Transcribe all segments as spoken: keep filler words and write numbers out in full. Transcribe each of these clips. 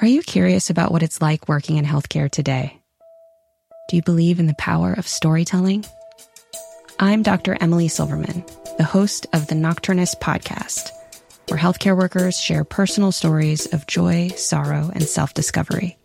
Are you curious about what it's like working in healthcare today? Do you believe in the power of storytelling? I'm Doctor Emily Silverman, the host of The Nocturnist Podcast, where healthcare workers share personal stories of joy, sorrow, and self-discovery.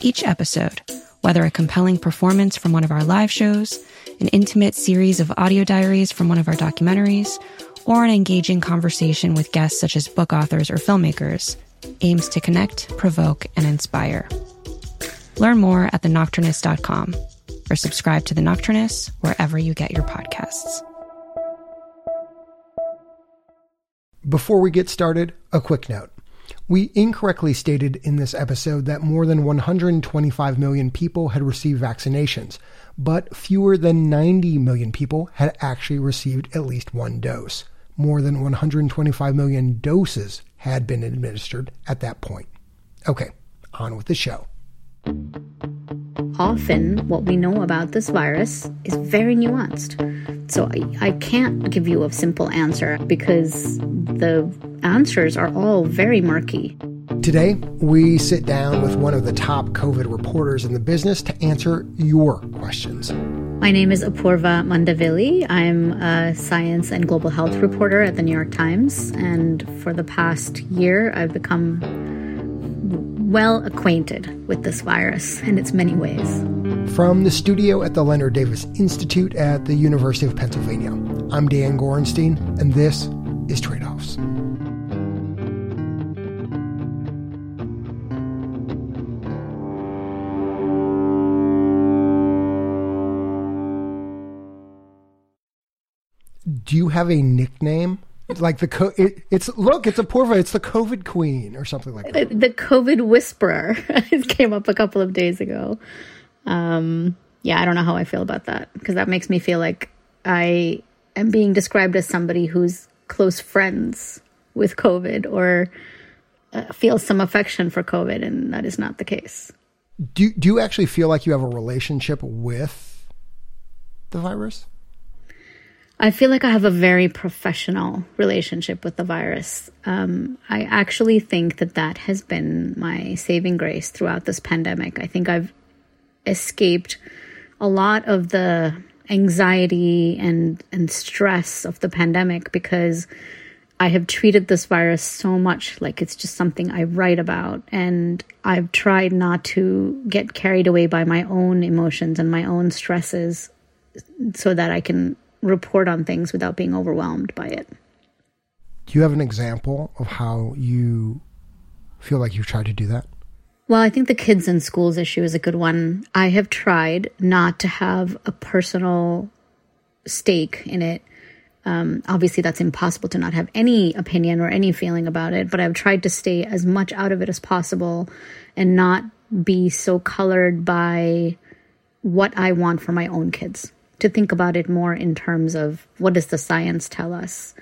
Each episode, whether a compelling performance from one of our live shows, an intimate series of audio diaries from one of our documentaries, or an engaging conversation with guests such as book authors or filmmakers, aims to connect, provoke, and inspire. Learn more at the nocturnist dot com or subscribe to The Nocturnist wherever you get your podcasts. Before we get started, a quick note. We incorrectly stated in this episode that more than one hundred twenty-five million people had received vaccinations, but fewer than ninety million people had actually received at least one dose. More than one hundred twenty-five million doses had been administered at that point. Okay, on with the show. Often, what we know about this virus is very nuanced. So I, I can't give you a simple answer because the answers are all very murky. Today, we sit down with one of the top COVID reporters in the business to answer your questions. My name is Apoorva Mandavilli. I'm a science and global health reporter at the New York Times. And for the past year, I've become well acquainted with this virus and its many ways. From the studio at the Leonard Davis Institute at the University of Pennsylvania, I'm Dan Gorenstein, and this is Tradeoffs. Do you have a nickname? Like the co- it, it's look, it's Apoorva, it's the COVID queen or something like that. The COVID whisperer. It came up a couple of days ago. Um, yeah, I don't know how I feel about that because that makes me feel like I am being described as somebody who's close friends with COVID or uh, feels some affection for COVID, and that is not the case. Do do you actually feel like you have a relationship with the virus? I feel like I have a very professional relationship with the virus. Um, I actually think that that has been my saving grace throughout this pandemic. I think I've escaped a lot of the anxiety and, and stress of the pandemic because I have treated this virus so much like it's just something I write about. And I've tried not to get carried away by my own emotions and my own stresses so that I can report on things without being overwhelmed by it. Do you have an example of how you feel like you've tried to do that? Well, I think the kids in schools issue is a good one. I have tried not to have a personal stake in it. Um, obviously, that's impossible to not have any opinion or any feeling about it, but I've tried to stay as much out of it as possible and not be so colored by what I want for my own kids. To think about it more in terms of what does the science tell us?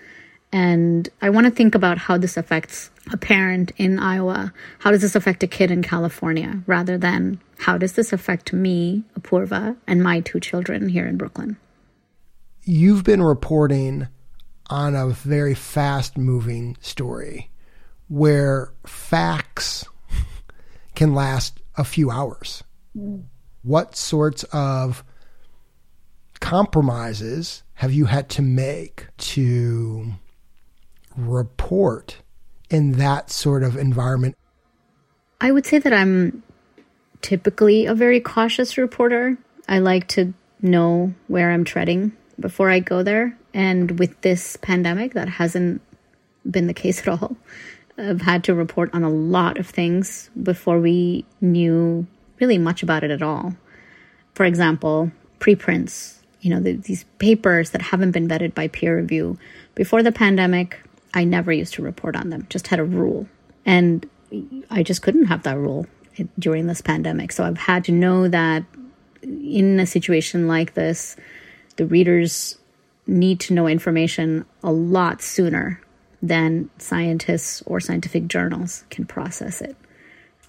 And I want to think about how this affects a parent in Iowa. How does this affect a kid in California? Rather than how does this affect me, Apoorva, and my two children here in Brooklyn? You've been reporting on a very fast-moving story where facts can last a few hours. What sorts of compromises have you had to make to report in that sort of environment? I would say that I'm typically a very cautious reporter. I like to know where I'm treading before I go there. And with this pandemic, that hasn't been the case at all. I've had to report on a lot of things before we knew really much about it at all. For example, preprints. You know, the, these papers that haven't been vetted by peer review. Before the pandemic, I never used to report on them, just had a rule. And I just couldn't have that rule during this pandemic. So I've had to know that in a situation like this, the readers need to know information a lot sooner than scientists or scientific journals can process it.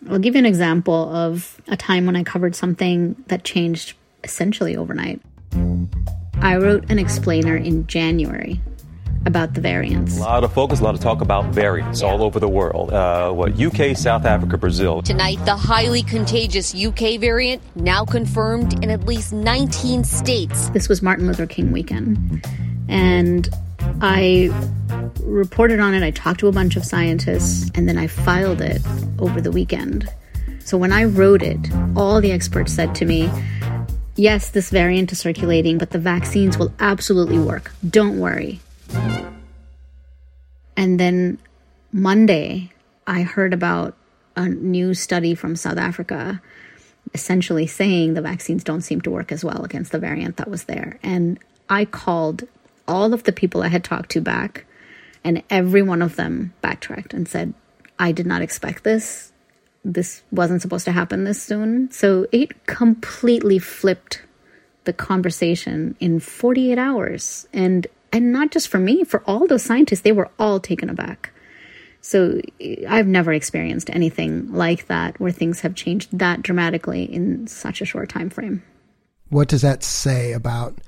I'll give you an example of a time when I covered something that changed essentially overnight. I wrote an explainer in January about the variants. A lot of focus, a lot of talk about variants yeah. all over the world. Uh, what, U K, South Africa, Brazil. Tonight, the highly contagious U K variant now confirmed in at least nineteen states. This was Martin Luther King weekend, and I reported on it. I talked to a bunch of scientists, and then I filed it over the weekend. So when I wrote it, all the experts said to me, yes, this variant is circulating, but the vaccines will absolutely work. Don't worry. And then Monday, I heard about a new study from South Africa essentially saying the vaccines don't seem to work as well against the variant that was there. And I called all of the people I had talked to back, and every one of them backtracked and said, I did not expect this. This wasn't supposed to happen this soon. So it completely flipped the conversation in forty-eight hours. And and not just for me, for all those scientists, they were all taken aback. So I've never experienced anything like that where things have changed that dramatically in such a short time frame. What does that say about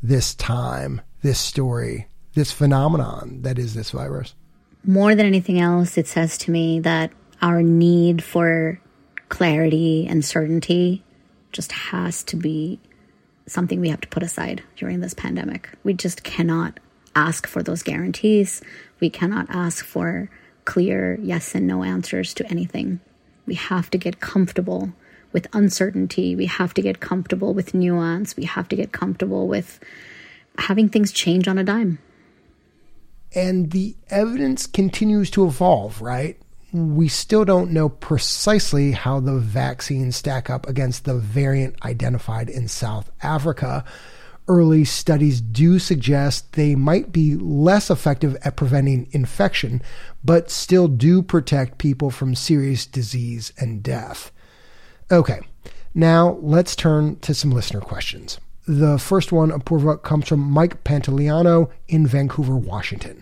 this time, this story, this phenomenon that is this virus? More than anything else, it says to me that our need for clarity and certainty just has to be something we have to put aside during this pandemic. We just cannot ask for those guarantees. We cannot ask for clear yes and no answers to anything. We have to get comfortable with uncertainty. We have to get comfortable with nuance. We have to get comfortable with having things change on a dime. And the evidence continues to evolve, right? We still don't know precisely how the vaccines stack up against the variant identified in South Africa. Early studies do suggest they might be less effective at preventing infection, but still do protect people from serious disease and death. Okay, now let's turn to some listener questions. The first one, Apoorva, comes from Mike Pantaleano in Vancouver, Washington.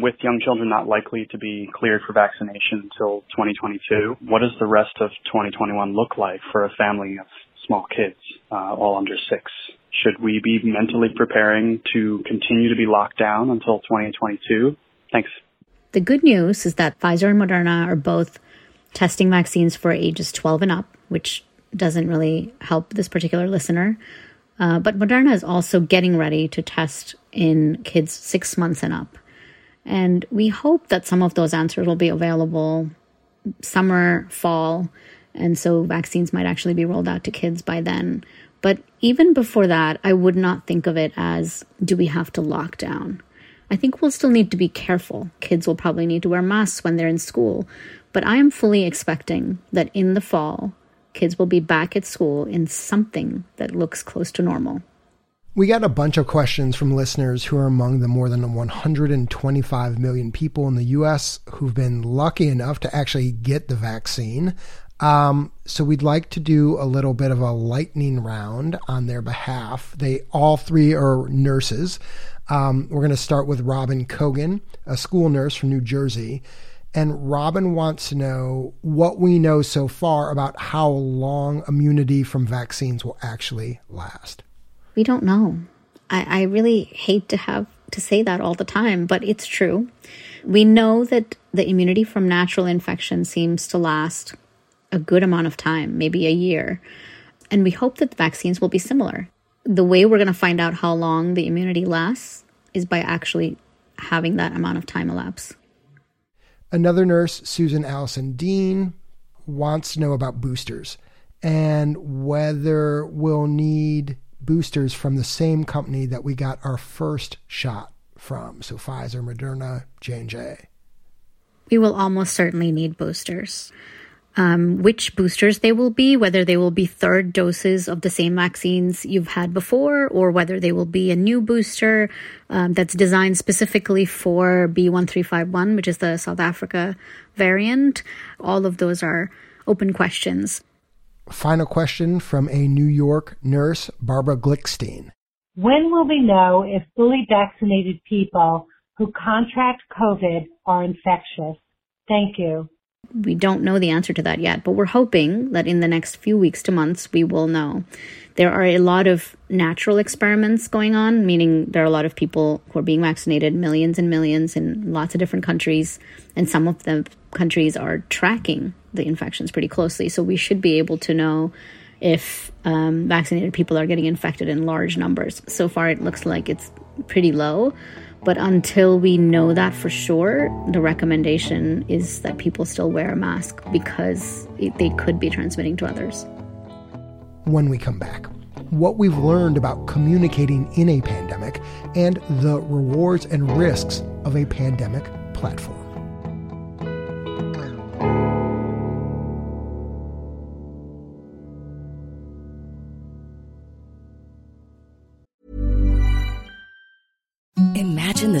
With young children not likely to be cleared for vaccination until twenty twenty-two, what does the rest of twenty twenty-one look like for a family of small kids, uh, all under six? Should we be mentally preparing to continue to be locked down until twenty twenty-two? Thanks. The good news is that Pfizer and Moderna are both testing vaccines for ages twelve and up, which doesn't really help this particular listener. Uh, but Moderna is also getting ready to test in kids six months and up. And we hope that some of those answers will be available summer, fall, and so vaccines might actually be rolled out to kids by then. But even before that, I would not think of it as, do we have to lock down? I think we'll still need to be careful. Kids will probably need to wear masks when they're in school. But I am fully expecting that in the fall, kids will be back at school in something that looks close to normal. We got a bunch of questions from listeners who are among the more than one hundred twenty-five million people in the U S who've been lucky enough to actually get the vaccine. Um, so we'd like to do a little bit of a lightning round on their behalf. They all three are nurses. Um, we're going to start with Robin Kogan, a school nurse from New Jersey. And Robin wants to know what we know so far about how long immunity from vaccines will actually last. We don't know. I, I really hate to have to say that all the time, but it's true. We know that the immunity from natural infection seems to last a good amount of time, maybe a year. And we hope that the vaccines will be similar. The way we're going to find out how long the immunity lasts is by actually having that amount of time elapse. Another nurse, Susan Allison Dean, wants to know about boosters and whether we'll need boosters from the same company that we got our first shot from. So Pfizer, Moderna, J and J. We will almost certainly need boosters. Um, which boosters they will be, whether they will be third doses of the same vaccines you've had before, or whether they will be a new booster um, that's designed specifically for B one three five one, which is the South Africa variant. All of those are open questions. Final question from a New York nurse, Barbara Glickstein. When will we know if fully vaccinated people who contract COVID are infectious? Thank you. we don't know the answer to that yet, but we're hoping that in the next few weeks to months, we will know. There are a lot of natural experiments going on, meaning there are a lot of people who are being vaccinated, millions and millions in lots of different countries. And some of the countries are tracking the infections pretty closely. So we should be able to know if um, vaccinated people are getting infected in large numbers. So far, it looks like it's pretty low. But until we know that for sure, the recommendation is that people still wear a mask because it, they could be transmitting to others. When we come back, what we've learned about communicating in a pandemic and the rewards and risks of a pandemic platform. Imagine the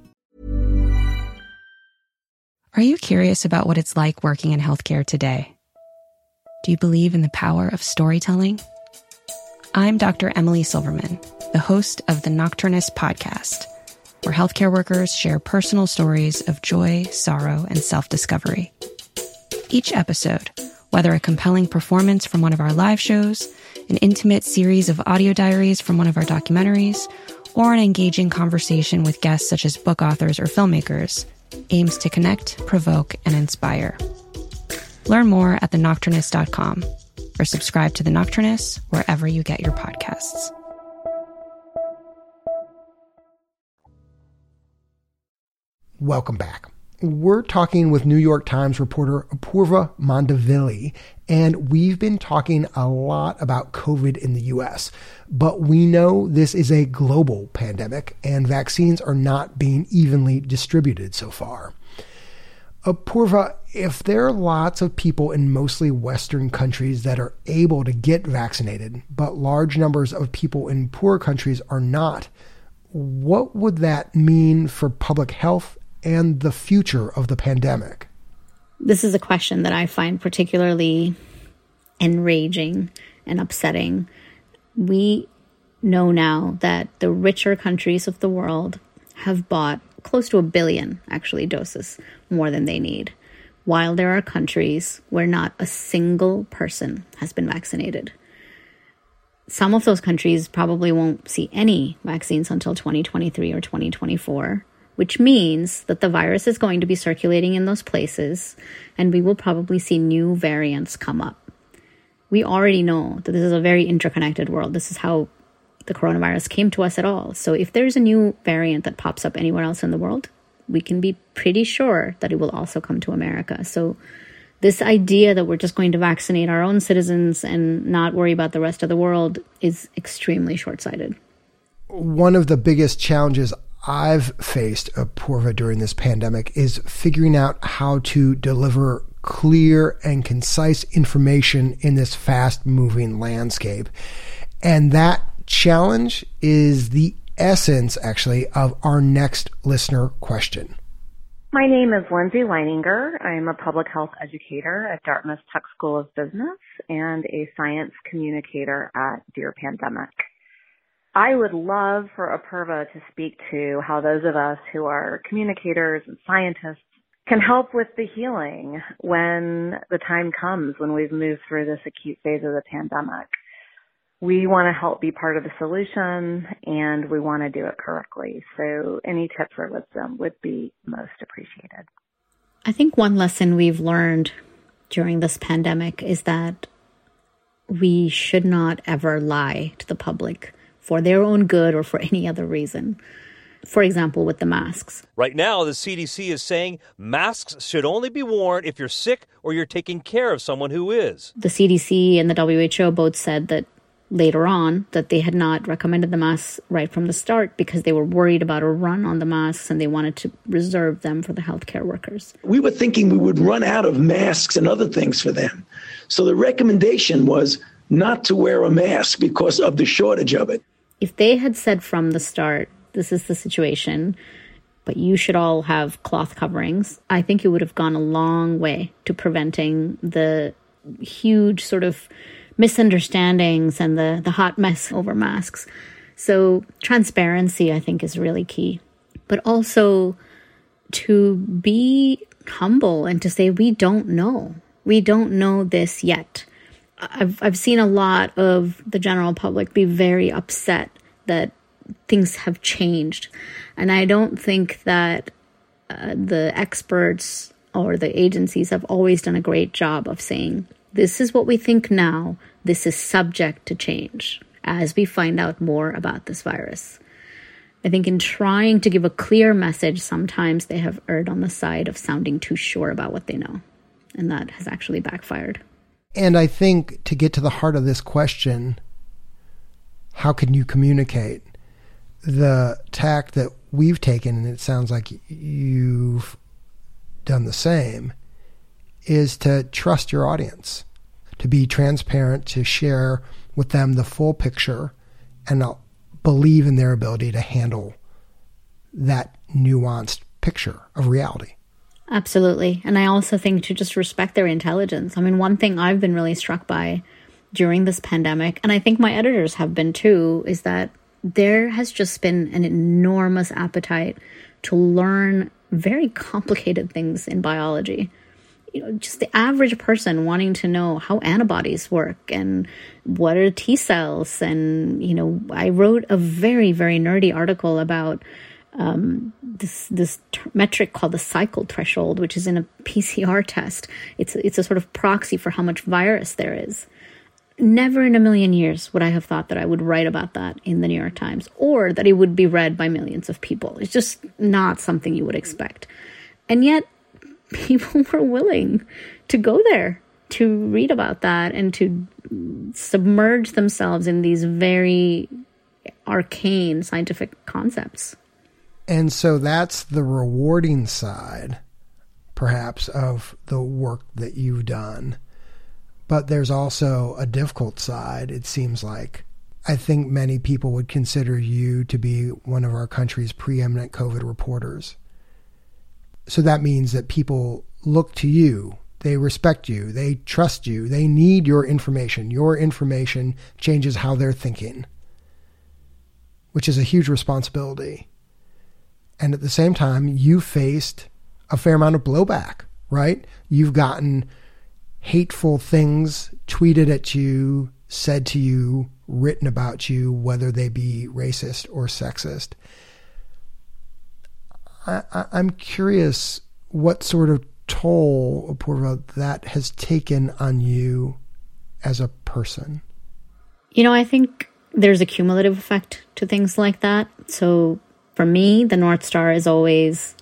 Are you curious about what it's like working in healthcare today? Do you believe in the power of storytelling? I'm Doctor Emily Silverman, the host of The Nocturnist Podcast, where healthcare workers share personal stories of joy, sorrow, and self-discovery. Each episode, whether a compelling performance from one of our live shows, an intimate series of audio diaries from one of our documentaries, or an engaging conversation with guests such as book authors or filmmakers, aims to connect, provoke, and inspire. Learn more at the nocturnist dot com or subscribe to The Nocturnist wherever you get your podcasts. Welcome back. We're talking with New York Times reporter Apoorva Mandavilli, and we've been talking a lot about COVID in the U S, but we know this is a global pandemic and vaccines are not being evenly distributed so far. Apoorva, if there are lots of people in mostly Western countries that are able to get vaccinated, but large numbers of people in poor countries are not, what would that mean for public health and the future of the pandemic? This is a question that I find particularly enraging and upsetting. We know now that the richer countries of the world have bought close to a billion, actually, doses more than they need, while there are countries where not a single person has been vaccinated. Some of those countries probably won't see any vaccines until twenty twenty-three or twenty twenty-four, which means that the virus is going to be circulating in those places, and we will probably see new variants come up. We already know that this is a very interconnected world. This is how the coronavirus came to us at all. So if there's a new variant that pops up anywhere else in the world, we can be pretty sure that it will also come to America. So this idea that we're just going to vaccinate our own citizens and not worry about the rest of the world is extremely short-sighted. One of the biggest challenges I've faced, Apoorva, during this pandemic is figuring out how to deliver clear and concise information in this fast-moving landscape. And that challenge is the essence, actually, of our next listener question. My name is Lindsay Leininger. I'm a public health educator at Dartmouth Tuck School of Business and a science communicator at Dear Pandemic. I would love for Apoorva to speak to how those of us who are communicators and scientists can help with the healing when the time comes, when we've moved through this acute phase of the pandemic. We want to help be part of the solution, and we want to do it correctly. So any tips or wisdom would be most appreciated. I think one lesson we've learned during this pandemic is that we should not ever lie to the public for their own good or for any other reason. For example, with the masks. Right now, the C D C is saying masks should only be worn if you're sick or you're taking care of someone who is. The C D C and the W H O both said that later on that they had not recommended the masks right from the start because they were worried about a run on the masks and they wanted to reserve them for the healthcare workers. We were thinking we would run out of masks and other things for them. So the recommendation was not to wear a mask because of the shortage of it. If they had said from the start, this is the situation, but you should all have cloth coverings, I think it would have gone a long way to preventing the huge sort of misunderstandings and the, the hot mess over masks. So transparency, I think, is really key. But also to be humble and to say, we don't know. We don't know this yet. I've I've seen a lot of the general public be very upset that things have changed. And I don't think that uh, the experts or the agencies have always done a great job of saying, this is what we think now. This is subject to change as we find out more about this virus. I think in trying to give a clear message, sometimes they have erred on the side of sounding too sure about what they know. And that has actually backfired. And I think to get to the heart of this question, how can you communicate? The tack that we've taken, and it sounds like you've done the same, is to trust your audience, to be transparent, to share with them the full picture, and believe in their ability to handle that nuanced picture of reality. Absolutely. And I also think to just respect their intelligence. I mean, one thing I've been really struck by during this pandemic, and I think my editors have been too, is that there has just been an enormous appetite to learn very complicated things in biology. You know, just the average person wanting to know how antibodies work and what are T cells. And, you know, I wrote a very, very nerdy article about um, this this t- metric called the cycle threshold, which is in a P C R test. It's it's a sort of proxy for how much virus there is. Never in a million years would I have thought that I would write about that in the New York Times or that it would be read by millions of people. It's just not something you would expect. And yet people were willing to go there to read about that and to submerge themselves in these very arcane scientific concepts. And so that's the rewarding side, perhaps, of the work that you've done. But there's also a difficult side, it seems like. I think many people would consider you to be one of our country's preeminent COVID reporters. So that means that people look to you, they respect you, they trust you, they need your information. Your information changes how they're thinking, which is a huge responsibility. And at the same time, you faced a fair amount of blowback, right? You've gotten hateful things tweeted at you, said to you, written about you, whether they be racist or sexist. I, I, I'm curious what sort of toll, Apoorva, that has taken on you as a person. You know, I think there's a cumulative effect to things like that. So for me, the North Star is always,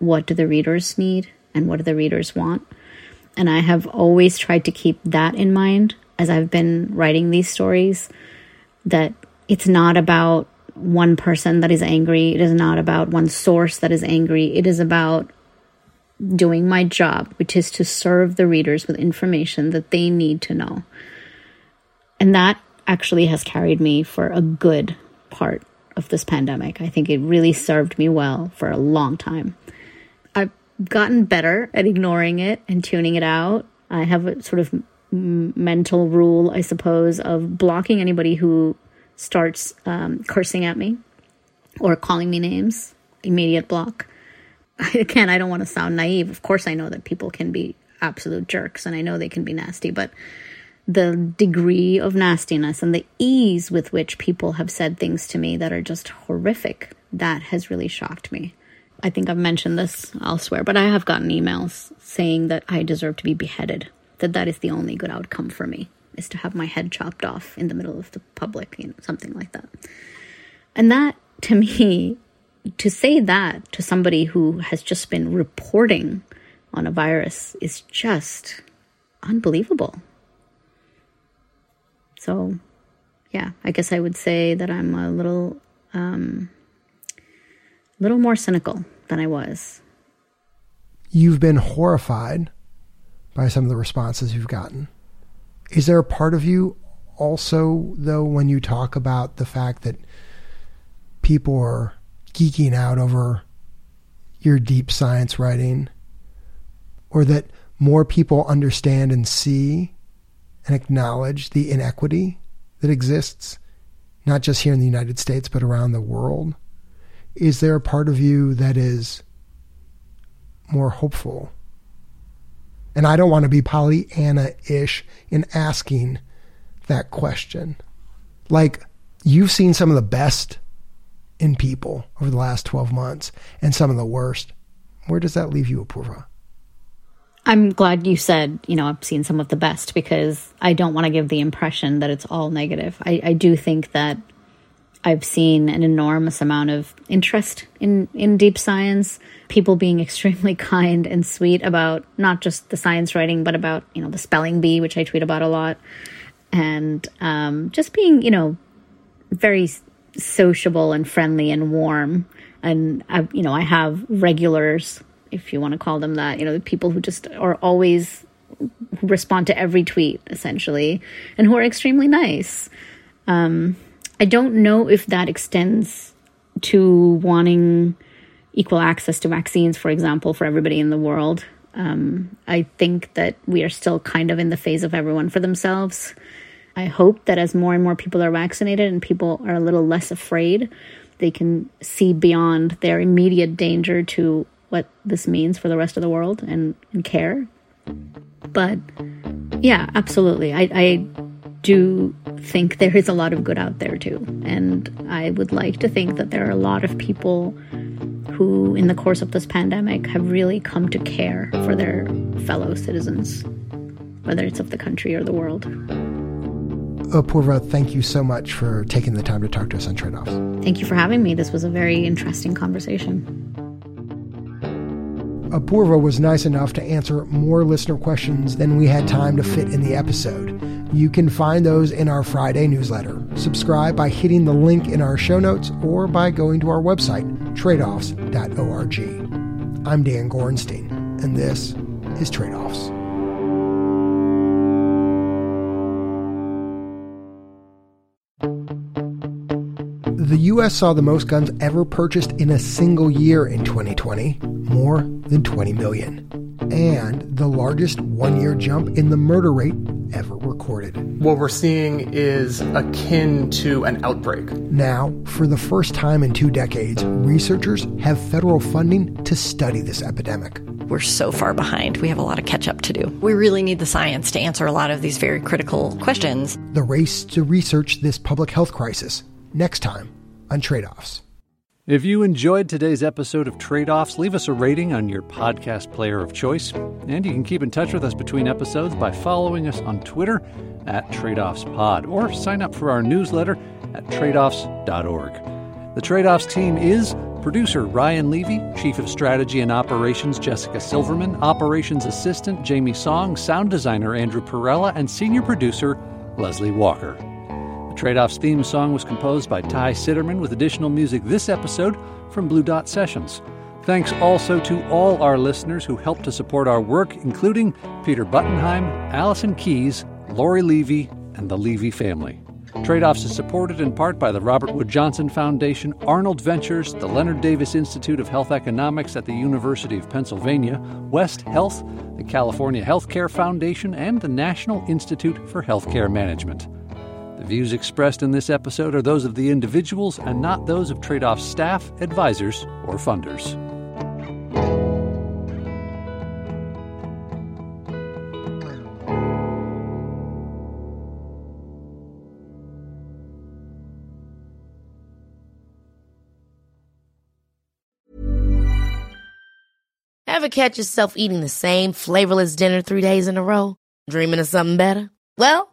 what do the readers need and what do the readers want? And I have always tried to keep that in mind as I've been writing these stories, that it's not about one person that is angry. It is not about one source that is angry. It is about doing my job, which is to serve the readers with information that they need to know. And that actually has carried me for a good part of this pandemic. I think it really served me well for a long time. Gotten better at ignoring it and tuning it out. I have a sort of m- mental rule, I suppose, of blocking anybody who starts um, cursing at me or calling me names. Immediate block. Again, I don't want to sound naive. Of course, I know that people can be absolute jerks and I know they can be nasty, but the degree of nastiness and the ease with which people have said things to me that are just horrific, that has really shocked me. I think I've mentioned this elsewhere, but I have gotten emails saying that I deserve to be beheaded, that that is the only good outcome for me, is to have my head chopped off in the middle of the public, you know, something like that. And that, to me, to say that to somebody who has just been reporting on a virus is just unbelievable. So yeah, I guess I would say that I'm a little, um, little more cynical than I was. You've been horrified by some of the responses you've gotten. Is there a part of you also, though, when you talk about the fact that people are geeking out over your deep science writing, or that more people understand and see and acknowledge the inequity that exists, not just here in the United States, but around the world? Is there a part of you that is more hopeful? And I don't want to be Pollyanna-ish in asking that question. Like, you've seen some of the best in people over the last twelve months and some of the worst. Where does that leave you, Apoorva? I'm glad you said, you know, I've seen some of the best, because I don't want to give the impression that it's all negative. I, I do think that I've seen an enormous amount of interest in, in deep science, people being extremely kind and sweet about not just the science writing, but about, you know, the spelling bee, which I tweet about a lot, and um, just being, you know, very sociable and friendly and warm. And, I, you know, I have regulars, if you want to call them that, you know, the people who just are always, who respond to every tweet, essentially, and who are extremely nice. Um, I don't know if that extends to wanting equal access to vaccines, for example, for everybody in the world. Um, I think that we are still kind of in the phase of everyone for themselves. I hope that as more and more people are vaccinated and people are a little less afraid, they can see beyond their immediate danger to what this means for the rest of the world, and, and care. But yeah, absolutely. I, I do think there is a lot of good out there too. And I would like to think that there are a lot of people who, in the course of this pandemic, have really come to care for their fellow citizens, whether it's of the country or the world. Apoorva, thank you so much for taking the time to talk to us on Tradeoffs. Thank you for having me. This was a very interesting conversation. Apoorva was nice enough to answer more listener questions than we had time to fit in the episode. You can find those in our Friday newsletter. Subscribe by hitting the link in our show notes or by going to our website, tradeoffs dot org. I'm Dan Gorenstein, and this is Tradeoffs. The U S saw the most guns ever purchased in a single year in twenty twenty, more than twenty million, and the largest one-year jump in the murder rate ever recorded. What we're seeing is akin to an outbreak. Now, for the first time in two decades, researchers have federal funding to study this epidemic. We're so far behind. We have a lot of catch up to do. We really need the science to answer a lot of these very critical questions. The race to research this public health crisis, next time on Tradeoffs. If you enjoyed today's episode of Tradeoffs, leave us a rating on your podcast player of choice. And you can keep in touch with us between episodes by following us on Twitter at TradeoffsPod, or sign up for our newsletter at tradeoffs dot org. The Tradeoffs team is producer Ryan Levy, Chief of Strategy and Operations Jessica Silverman, Operations Assistant Jamie Song, Sound Designer Andrew Perella, and Senior Producer Leslie Walker. Tradeoffs theme song was composed by Ty Sitterman, with additional music this episode from Blue Dot Sessions. Thanks also to all our listeners who helped to support our work, including Peter Buttenheim, Allison Keys, Lori Levy, and the Levy family. Tradeoffs is supported in part by the Robert Wood Johnson Foundation, Arnold Ventures, the Leonard Davis Institute of Health Economics at the University of Pennsylvania, West Health, the California Healthcare Foundation, and the National Institute for Healthcare Management. The views expressed in this episode are those of the individuals and not those of Tradeoffs staff, advisors, or funders. Ever catch yourself eating the same flavorless dinner three days in a row? Dreaming of something better? Well,